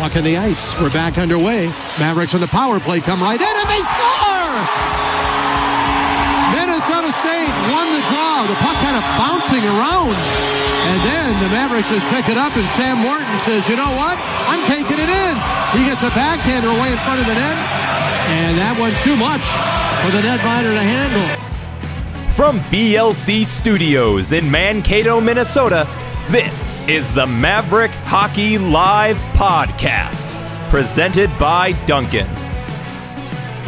Puck in the ice. We're back underway. Mavericks on the power play come right in, and they score! Minnesota State won the draw. The puck kind of bouncing around. And then the Mavericks just pick it up, and Sam Morton says, you know what? I'm taking it in. He gets a backhander away in front of the net. And that one too much for the netminder to handle. From BLC Studios in Mankato, Minnesota, this is the Maverick Hockey Live Podcast, presented by Duncan,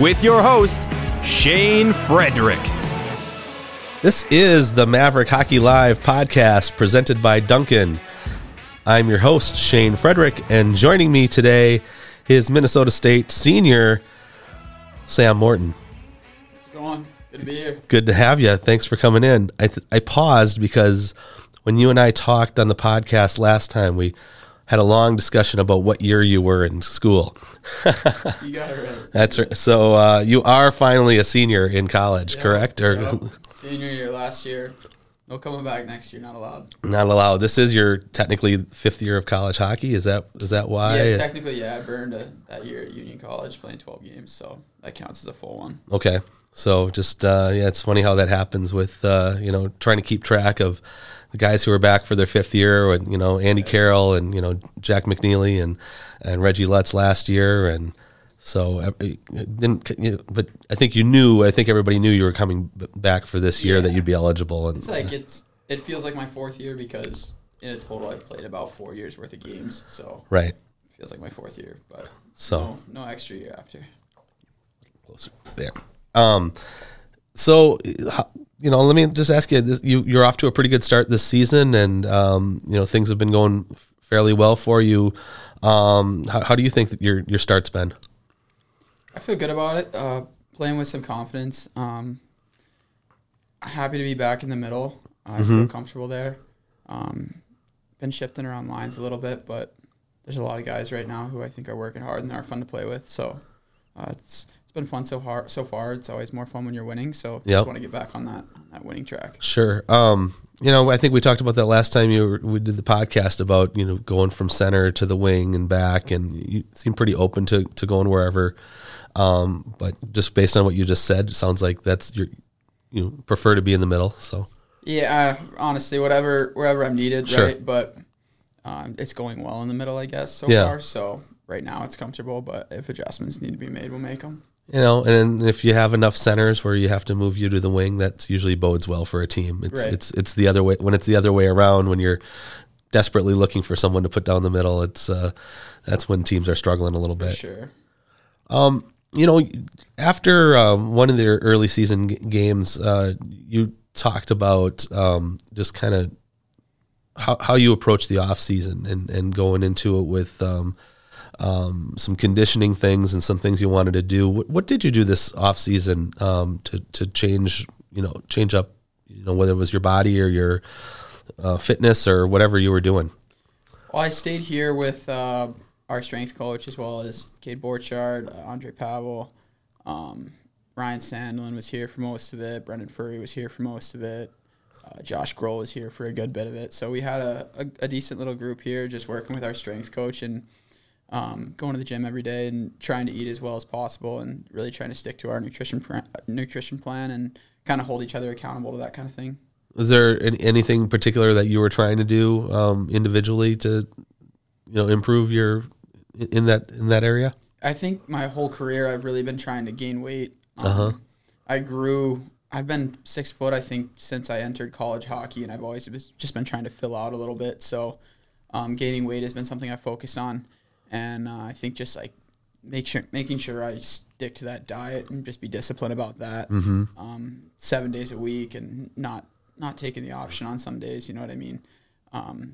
with your host, Shane Frederick. This is the Maverick Hockey Live Podcast, presented by Duncan. I'm your host, Shane Frederick, and joining me today is Minnesota State senior, Sam Morton. How's it going? Good to be here. Good to have you. Thanks for coming in. I paused because when you and I talked on the podcast last time, we had a long discussion about what year you were in school. You got it right. That's right. So you are finally a senior in college, correct? Or senior year last year. No coming back next year. Not allowed. Not allowed. This is your technically fifth year of college hockey. Is that why? Yeah, technically, yeah. I burned that year at Union College playing 12 games, so that counts as a full one. Okay. So just it's funny how that happens with trying to keep track of the guys who are back for their fifth year, and Andy Carroll and Jack McNeely and Reggie Lutz last year, and so then. But I think everybody knew you were coming back for this year, that you'd be eligible. And it feels like my fourth year because in total I played about 4 years worth of games. So right, it feels like my fourth year, but so no extra year after. Closer there. So. Let me just ask you this. You're off to a pretty good start this season, and things have been going fairly well for you. How do you think that your start's been? I feel good about it. Playing with some confidence. Happy to be back in the middle. I feel comfortable there. Been shifting around lines a little bit, but there's a lot of guys right now who I think are working hard and are fun to play with. So it's been fun so far. It's always more fun when you're winning, so just want to get back on that winning track. Sure. I think we talked about that last time we did the podcast about going from center to the wing and back, and you seem pretty open to going wherever. But just based on what you just said, it sounds like that's you prefer to be in the middle. So yeah, honestly, wherever I'm needed, sure. Right? But it's going well in the middle, I guess, so far. So right now it's comfortable, but if adjustments need to be made, we'll make them. And if you have enough centers where you have to move you to the wing, that's usually bodes well for a team. It's the other way. When it's the other way around, when you're desperately looking for someone to put down the middle, it's that's when teams are struggling a little bit. Sure. After one of their early season games, you talked about just kind of how you approach the off season and going into it with some conditioning things and some things you wanted to do. What did you do this off season to change up, whether it was your body or your fitness or whatever you were doing? Well, I stayed here with our strength coach as well as Cade Borchardt, Andre Pavel, Ryan Sandlin was here for most of it. Brendan Furry was here for most of it. Josh Grohl was here for a good bit of it. So we had a decent little group here just working with our strength coach and going to the gym every day and trying to eat as well as possible and really trying to stick to our nutrition plan and kind of hold each other accountable to that kind of thing. Was there anything particular that you were trying to do individually to improve your in that area? I think my whole career I've really been trying to gain weight. I've been 6 foot, I think, since I entered college hockey, and I've always just been trying to fill out a little bit. So gaining weight has been something I focused on. And I think just like making sure I stick to that diet and just be disciplined about that. 7 days a week and not taking the option on some days. You know what I mean?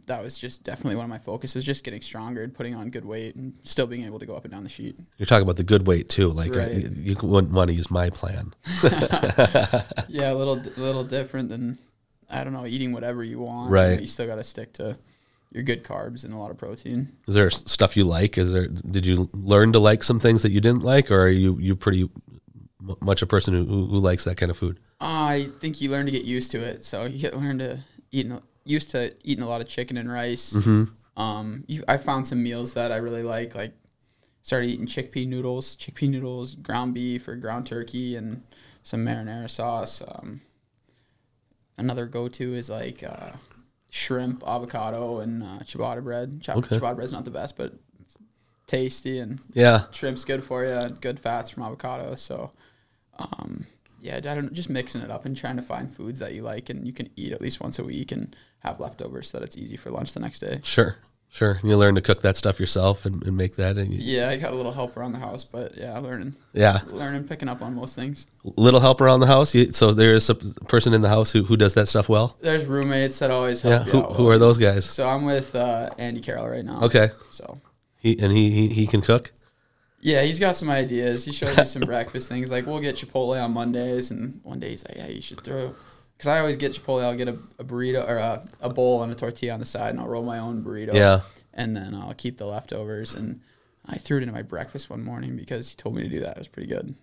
That was just definitely one of my focuses, just getting stronger and putting on good weight and still being able to go up and down the sheet. You're talking about the good weight too. Like right. You wouldn't want to use my plan. Yeah, a little different than, I don't know, eating whatever you want. Right. You still got to stick to your good carbs and a lot of protein. Is there stuff you like? Did you learn to like some things that you didn't like, or are you pretty much a person who likes that kind of food? I think you learn to get used to it. So you learn to eating a lot of chicken and rice. I found some meals that I really like started eating chickpea noodles, ground beef or ground turkey, and some marinara sauce. Another go-to is shrimp, avocado, and ciabatta bread. Ciabatta bread's not the best, but it's tasty, and shrimp's good for you. Good fats from avocado. So, just mixing it up and trying to find foods that you like and you can eat at least once a week and have leftovers so that it's easy for lunch the next day. Sure. And you learn to cook that stuff yourself and make that. I got a little help around the house, but learning. Yeah. Learning, picking up on most things. Little help around the house? So there is a person in the house who does that stuff well? There's roommates that always help you out. Who are those guys? So I'm with Andy Carroll right now. Okay. So He can cook? Yeah, he's got some ideas. He showed me some breakfast things. Like, we'll get Chipotle on Mondays, and one day he's like, you should throw. Because I always get Chipotle, I'll get a burrito or a bowl and a tortilla on the side, and I'll roll my own burrito. Yeah. And then I'll keep the leftovers. And I threw it into my breakfast one morning because he told me to do that. It was pretty good.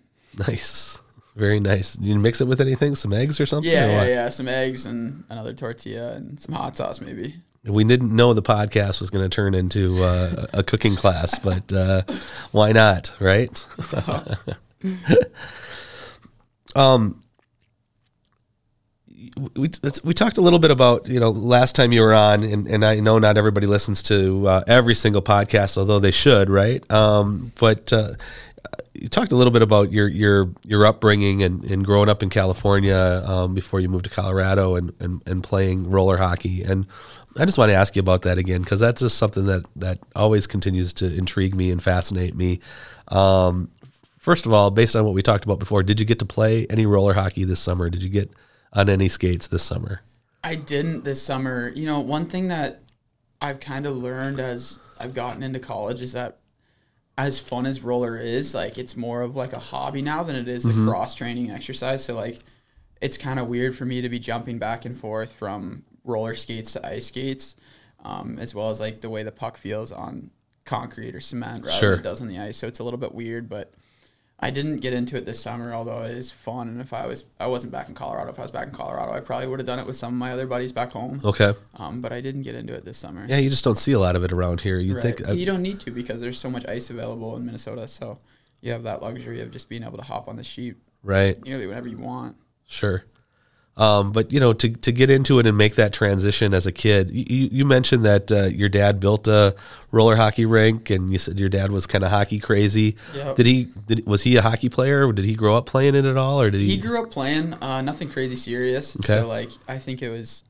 Nice. Very nice. You mix it with anything? Some eggs or something? Yeah. Some eggs and another tortilla and some hot sauce maybe. We didn't know the podcast was going to turn into a cooking class, but why not, right? We talked a little bit about, last time you were on, and I know not everybody listens to every single podcast, although they should, right? But you talked a little bit about your upbringing and growing up in California before you moved to Colorado and playing roller hockey. And I just want to ask you about that again, because that's just something that always continues to intrigue me and fascinate me. First of all, based on what we talked about before, did you get to play any roller hockey this summer? Did you get on any skates this summer? I didn't this summer. One thing that I've kind of learned as I've gotten into college is that as fun as roller is, it's more of a hobby now than it is a cross-training exercise. So, it's kind of weird for me to be jumping back and forth from roller skates to ice skates, as well as, the way the puck feels on concrete or cement rather than it does on the ice. So it's a little bit weird, but I didn't get into it this summer, although it is fun. And if I was back in Colorado, I probably would have done it with some of my other buddies back home. Okay. But I didn't get into it this summer. Yeah, you just don't see a lot of it around here. You don't need to, because there's so much ice available in Minnesota. So you have that luxury of just being able to hop on the sheet, right? Nearly whenever you want. Sure. But to get into it and make that transition as a kid, you mentioned that your dad built a roller hockey rink, and you said your dad was kind of hockey crazy. Yep. Was he a hockey player? Or did he grow up playing it at all, or did he? He grew up playing nothing crazy serious. Okay. So I think it was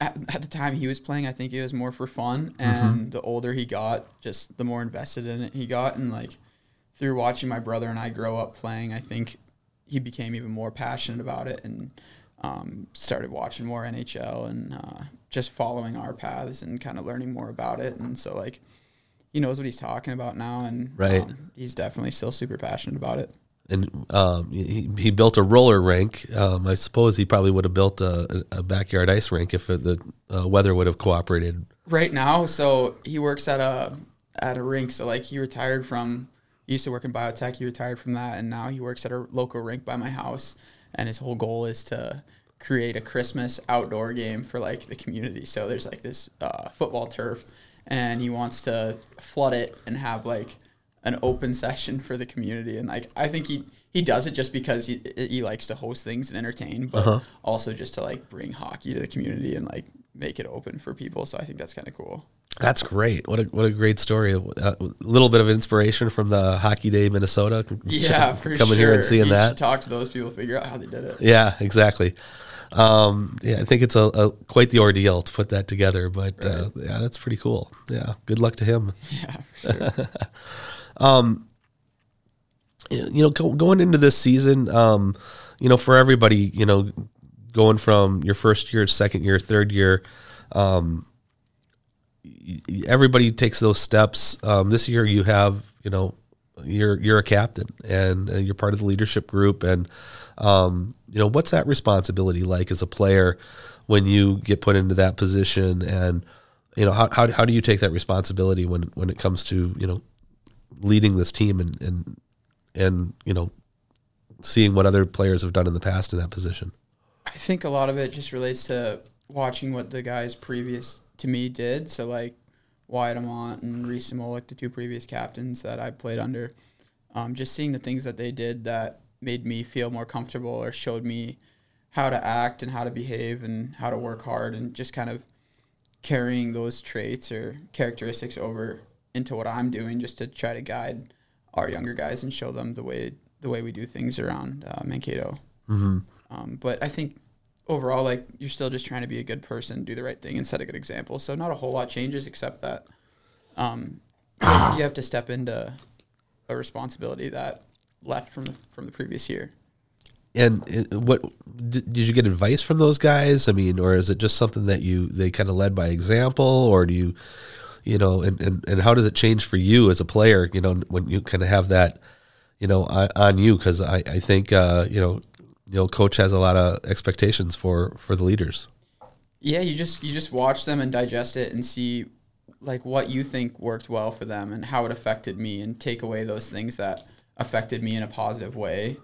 at the time he was playing, I think it was more for fun, and the older he got, just the more invested in it he got, and through watching my brother and I grow up playing, I think he became even more passionate about it and. Started watching more NHL and just following our paths and kind of learning more about it. And so, he knows what he's talking about now, and right. He's definitely still super passionate about it. And he built a roller rink. I suppose he probably would have built a backyard ice rink if the weather would have cooperated. Right now, so he works at a rink. So, he retired from – he used to work in biotech. He retired from that, and now he works at a local rink by my house. And his whole goal is to create a Christmas outdoor game for, the community. So there's, this football turf, and he wants to flood it and have, an open session for the community. And, I think he does it just because he likes to host things and entertain, but also just to, bring hockey to the community and, make it open for people. So I think that's kind of cool. That's great. What a great story. A little bit of inspiration from the Hockey Day Minnesota. Yeah, for coming here and seeing that. Talk to those people, figure out how they did it. Yeah, exactly. I think it's a quite the ordeal to put that together, but right. That's pretty cool. Yeah, good luck to him. Yeah, for sure. Going into this season, for everybody, going from your first year, second year, third year, everybody takes those steps. This year you have, you're a captain and you're part of the leadership group. And, what's that responsibility like as a player when you get put into that position? And, how do you take that responsibility when it comes to, leading this team and seeing what other players have done in the past in that position? I think a lot of it just relates to watching what the guys previous to me did. So Wyatt Amant and Reese Mollick, the two previous captains that I played under, just seeing the things that they did that made me feel more comfortable or showed me how to act and how to behave and how to work hard, and just kind of carrying those traits or characteristics over into what I'm doing, just to try to guide our younger guys and show them the way we do things around Mankato. Mm-hmm. But I think overall, like, you're still just trying to be a good person, do the right thing, and set a good example. So not a whole lot changes except that you have to step into a responsibility that left from the previous year. And what did you get advice from those guys? I mean, or is it just something that they kind of led by example, or do you, you know, and how does it change for you as a player? You know, when you kind of have that, you know, on you, because I think you know, coach has a lot of expectations for the leaders. Yeah, you just watch them and digest it and see like what you think worked well for them and how it affected me, and take away those things that affected me in a positive way.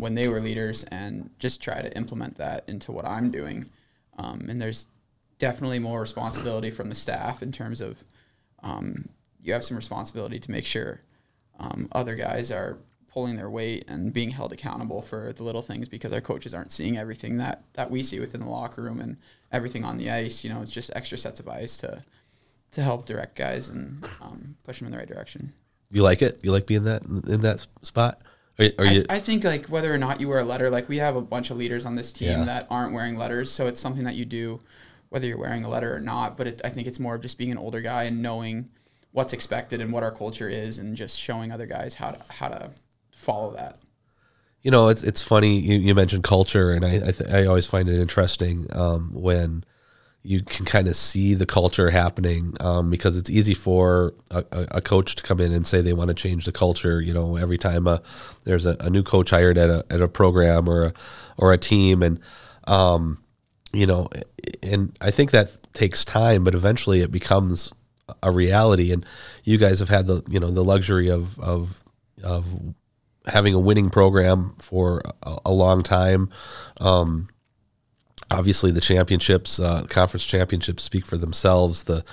When they were leaders, and just try to implement that into what I'm doing. And there's definitely more responsibility from the staff in terms of you have some responsibility to make sure other guys are pulling their weight and being held accountable for the little things, because our coaches aren't seeing everything that we see within the locker room and everything on the ice. You know, it's just extra sets of eyes to help direct guys and push them in the right direction. You like it? You like being in that spot? I think, like, whether or not you wear a letter, like, we have a bunch of leaders on this team that aren't wearing letters, so it's something that you do whether you're wearing a letter or not, but I think it's more of just being an older guy and knowing what's expected and what our culture is, and just showing other guys how to follow that. You know, it's funny you mentioned culture, and I always find it interesting when you can kind of see the culture happening, because it's easy for a coach to come in and say they want to change the culture. You know, every time there's a new coach hired at a program or a team, and you know, and I think that takes time, but eventually it becomes a reality. And you guys have had the luxury of having a winning program for a long time. Obviously, the championships, conference championships, speak for themselves. The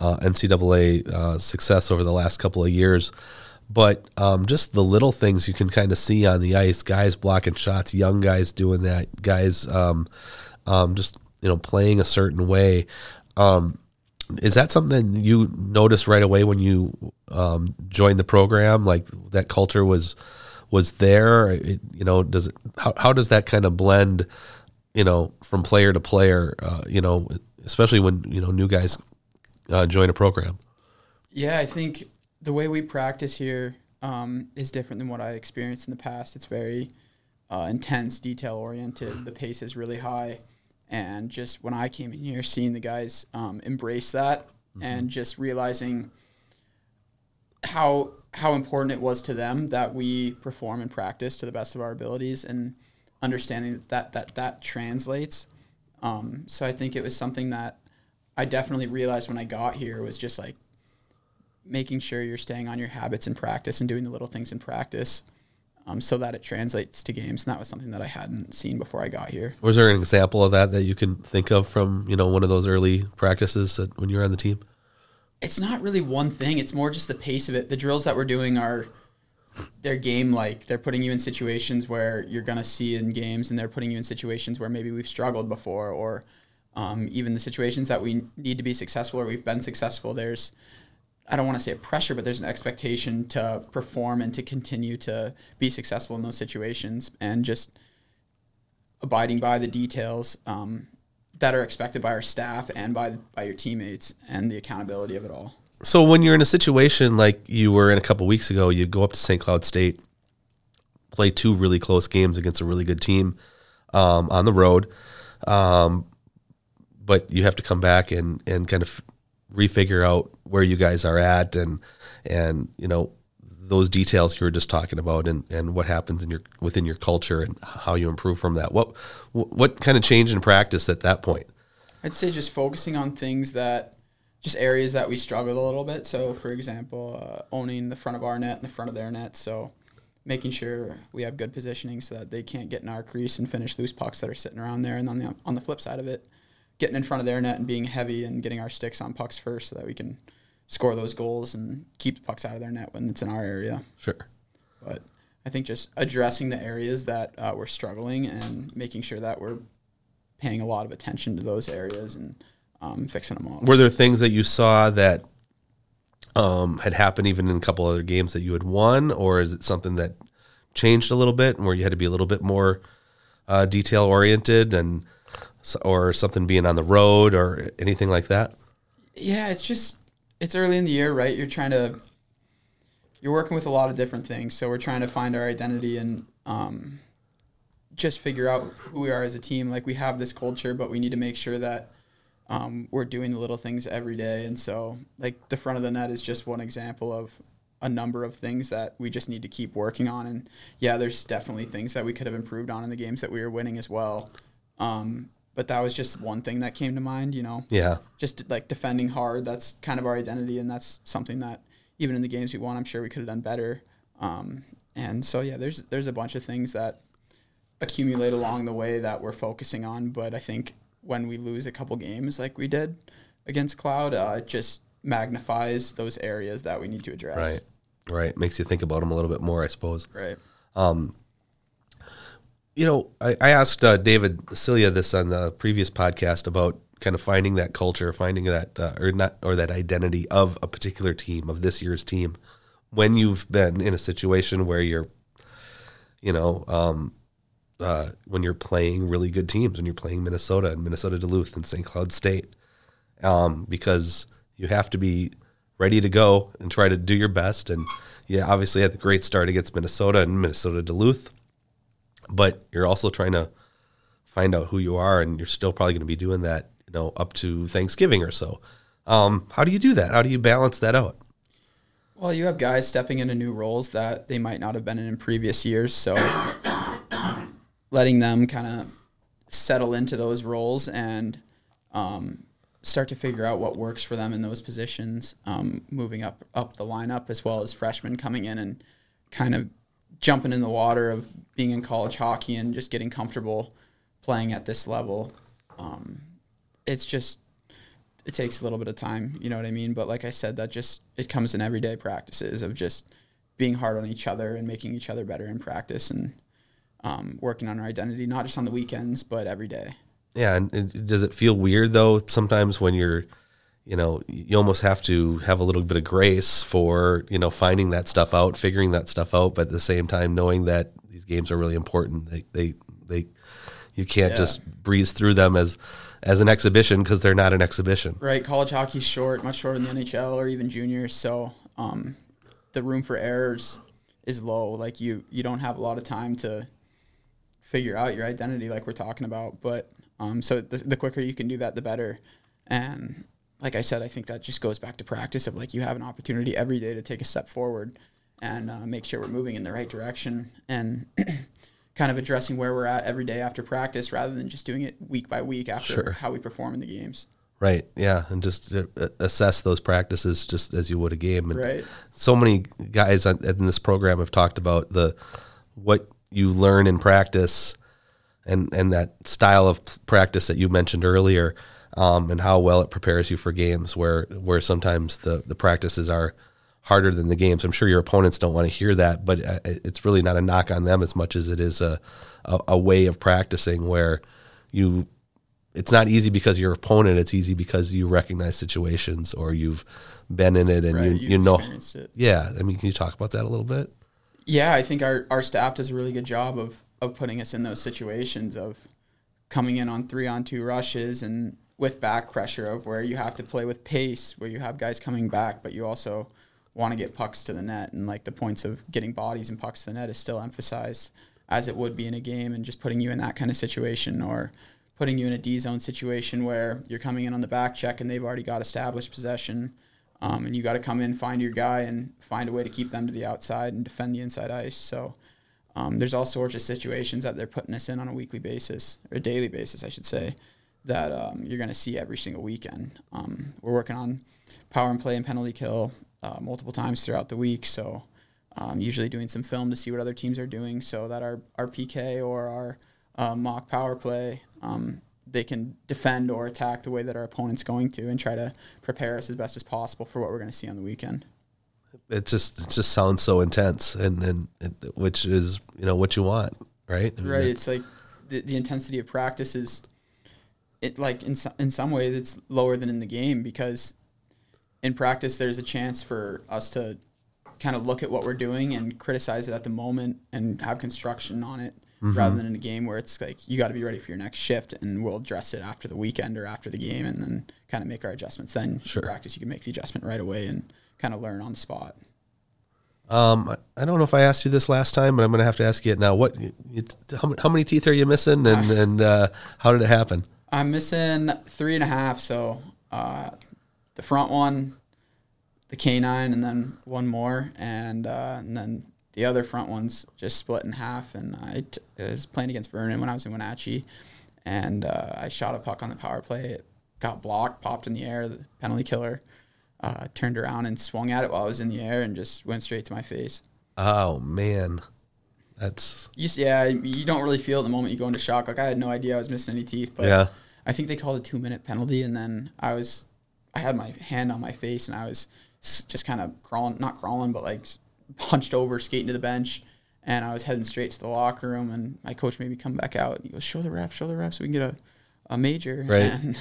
NCAA success over the last couple of years, but just the little things you can kind of see on the ice: guys blocking shots, young guys doing that, guys just playing a certain way. Is that something that you noticed right away when you joined the program? Like, that culture was there. How does that kind of blend? From player to player, especially when, new guys join a program? Yeah, I think the way we practice here is different than what I experienced in the past. It's very intense, detail-oriented. The pace is really high. And just when I came in here, seeing the guys embrace that, mm-hmm. and just realizing how important it was to them that we perform and practice to the best of our abilities, and understanding that translates. So I think it was something that I definitely realized when I got here, was just like making sure you're staying on your habits in practice and doing the little things in practice so that it translates to games. And that was something that I hadn't seen before I got here. Was there an example of that you can think of from, one of those early practices when you were on the team? It's not really one thing. It's more just the pace of it. The drills that we're doing are – they're game-like. They're putting you in situations where you're going to see in games, and they're putting you in situations where maybe we've struggled before, or even the situations that we need to be successful or we've been successful. There's, I don't want to say a pressure, but there's an expectation to perform and to continue to be successful in those situations, and just abiding by the details that are expected by our staff and by your teammates, and the accountability of it all. So when you're in a situation like you were in a couple weeks ago, you go up to St. Cloud State, play two really close games against a really good team on the road, but you have to come back and kind of refigure out where you guys are at and those details you were just talking about and what happens within your culture and how you improve from that. What kind of change in practice at that point? I'd say just focusing on things that just areas that we struggled a little bit. So, for example, owning the front of our net and the front of their net. So making sure we have good positioning so that they can't get in our crease and finish loose pucks that are sitting around there. And on the flip side of it, getting in front of their net and being heavy and getting our sticks on pucks first so that we can score those goals and keep the pucks out of their net when it's in our area. Sure. But I think just addressing the areas that we're struggling and making sure that we're paying a lot of attention to those areas and fixing them all. Were there things that you saw that had happened even in a couple other games that you had won, or is it something that changed a little bit and where you had to be a little bit more detail-oriented and or something being on the road or anything like that? Yeah, it's just it's early in the year, right? You're working with a lot of different things, so we're trying to find our identity and just figure out who we are as a team. Like, we have this culture, but we need to make sure that we're doing the little things every day. And so, like, the front of the net is just one example of a number of things that we just need to keep working on. And, yeah, there's definitely things that we could have improved on in the games that we were winning as well. But that was just one thing that came to mind, you know. Yeah. Just, like, defending hard, that's kind of our identity, and that's something that even in the games we won, I'm sure we could have done better. And so, yeah, there's a bunch of things that accumulate along the way that we're focusing on. But I think when we lose a couple games like we did against Cloud, it just magnifies those areas that we need to address. Right. Makes you think about them a little bit more, I suppose. Right. You know, I asked David Cilia this on the previous podcast about kind of finding that culture, finding that that identity of a particular team, of this year's team, when you've been in a situation where you're, you know, when you're playing really good teams, when you're playing Minnesota and Minnesota Duluth and St. Cloud State, because you have to be ready to go and try to do your best. And you obviously had the great start against Minnesota and Minnesota Duluth, but you're also trying to find out who you are, and you're still probably going to be doing that, you know, up to Thanksgiving or so. How do you do that? How do you balance that out? Well, you have guys stepping into new roles that they might not have been in previous years, so letting them kind of settle into those roles and start to figure out what works for them in those positions, moving up the lineup, as well as freshmen coming in and kind of jumping in the water of being in college hockey and just getting comfortable playing at this level. It takes a little bit of time, you know what I mean? But like I said, it comes in everyday practices of just being hard on each other and making each other better in practice and working on our identity, not just on the weekends, but every day. Yeah, and does it feel weird, though, sometimes when you're, you know, you almost have to have a little bit of grace for, you know, finding that stuff out, figuring that stuff out, but at the same time knowing that these games are really important. You can't just breeze through them as an exhibition, because they're not an exhibition. Right. College hockey's short, much shorter than the NHL or even juniors. So the room for errors is low. Like, you don't have a lot of time to figure out your identity like we're talking about. But so the quicker you can do that, the better. And like I said, I think that just goes back to practice of, like, you have an opportunity every day to take a step forward and make sure we're moving in the right direction. And kind of addressing where we're at every day after practice rather than just doing it week by week after how we perform in the games. Right, yeah, and just assess those practices just as you would a game. And right. So many guys in this program have talked about what you learn in practice and that style of practice that you mentioned earlier, and how well it prepares you for games where sometimes the practices are harder than the games. I'm sure your opponents don't want to hear that, but it's really not a knock on them as much as it is a way of practicing where it's not easy because your opponent, it's easy because you recognize situations or you've been in it and right, you know. It. Yeah. I mean, can you talk about that a little bit? Yeah. I think our staff does a really good job of putting us in those situations of coming in on 3-on-2 rushes and with back pressure of where you have to play with pace, where you have guys coming back, but you also want to get pucks to the net, and like the points of getting bodies and pucks to the net is still emphasized as it would be in a game, and just putting you in that kind of situation or putting you in a D-zone situation where you're coming in on the back check and they've already got established possession, and you got to come in, find your guy, and find a way to keep them to the outside and defend the inside ice. So there's all sorts of situations that they're putting us in on a weekly basis, or daily basis, I should say, that you're going to see every single weekend. We're working on power and play and penalty kill multiple times throughout the week, so usually doing some film to see what other teams are doing so that our PK or our mock power play they can defend or attack the way that our opponent's going to, and try to prepare us as best as possible for what we're going to see on the weekend. It just sounds so intense, and which is, you know, what you want, right? I mean, right. It's like the intensity of practice is, it like in some ways it's lower than in the game, because in practice there's a chance for us to kind of look at what we're doing and criticize it at the moment and have construction on it. Mm-hmm. Rather than in a game where it's like, you got to be ready for your next shift, and we'll address it after the weekend or after the game, and then kind of make our adjustments. Then sure. In practice, you can make the adjustment right away and kind of learn on the spot. I don't know if I asked you this last time, but I'm going to have to ask you it now. How many teeth are you missing, and how did it happen? I'm missing 3.5. So the front one, the canine, and then one more, and then. The other front one's just split in half, and I was playing against Vernon when I was in Wenatchee, and I shot a puck on the power play. It got blocked, popped in the air, the penalty killer turned around and swung at it while I was in the air and just went straight to my face. Oh, man. You don't really feel it the moment you go into shock. Like, I had no idea I was missing any teeth, but yeah. I think they called a 2-minute penalty, and then I had my hand on my face, and I was just kind of not crawling, but hunched over, skating to the bench, and I was heading straight to the locker room, and my coach made me come back out, and he goes, show the ref so we can get a major, right? And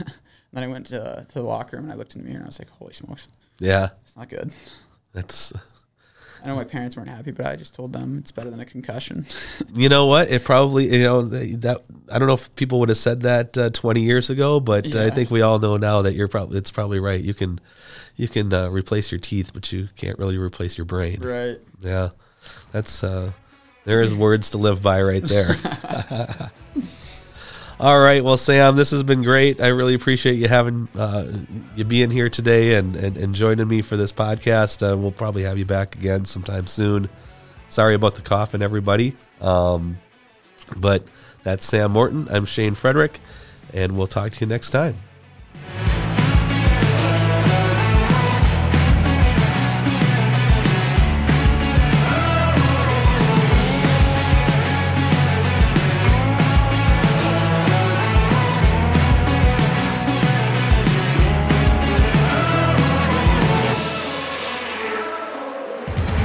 then I went to the locker room, and I looked in the mirror, and I was like, holy smokes, yeah, it's not good. That's I know my parents weren't happy, but I just told them it's better than a concussion. You know what, it probably, you know, that I don't know if people would have said that 20 years ago, but yeah. I think we all know now that it's probably right. You can replace your teeth, but you can't really replace your brain. Right. Yeah. That's, there is words to live by right there. All right. Well, Sam, this has been great. I really appreciate you having, you being here today and joining me for this podcast. We'll probably have you back again sometime soon. Sorry about the cough and everybody. But that's Sam Morton. I'm Shane Frederick, and we'll talk to you next time.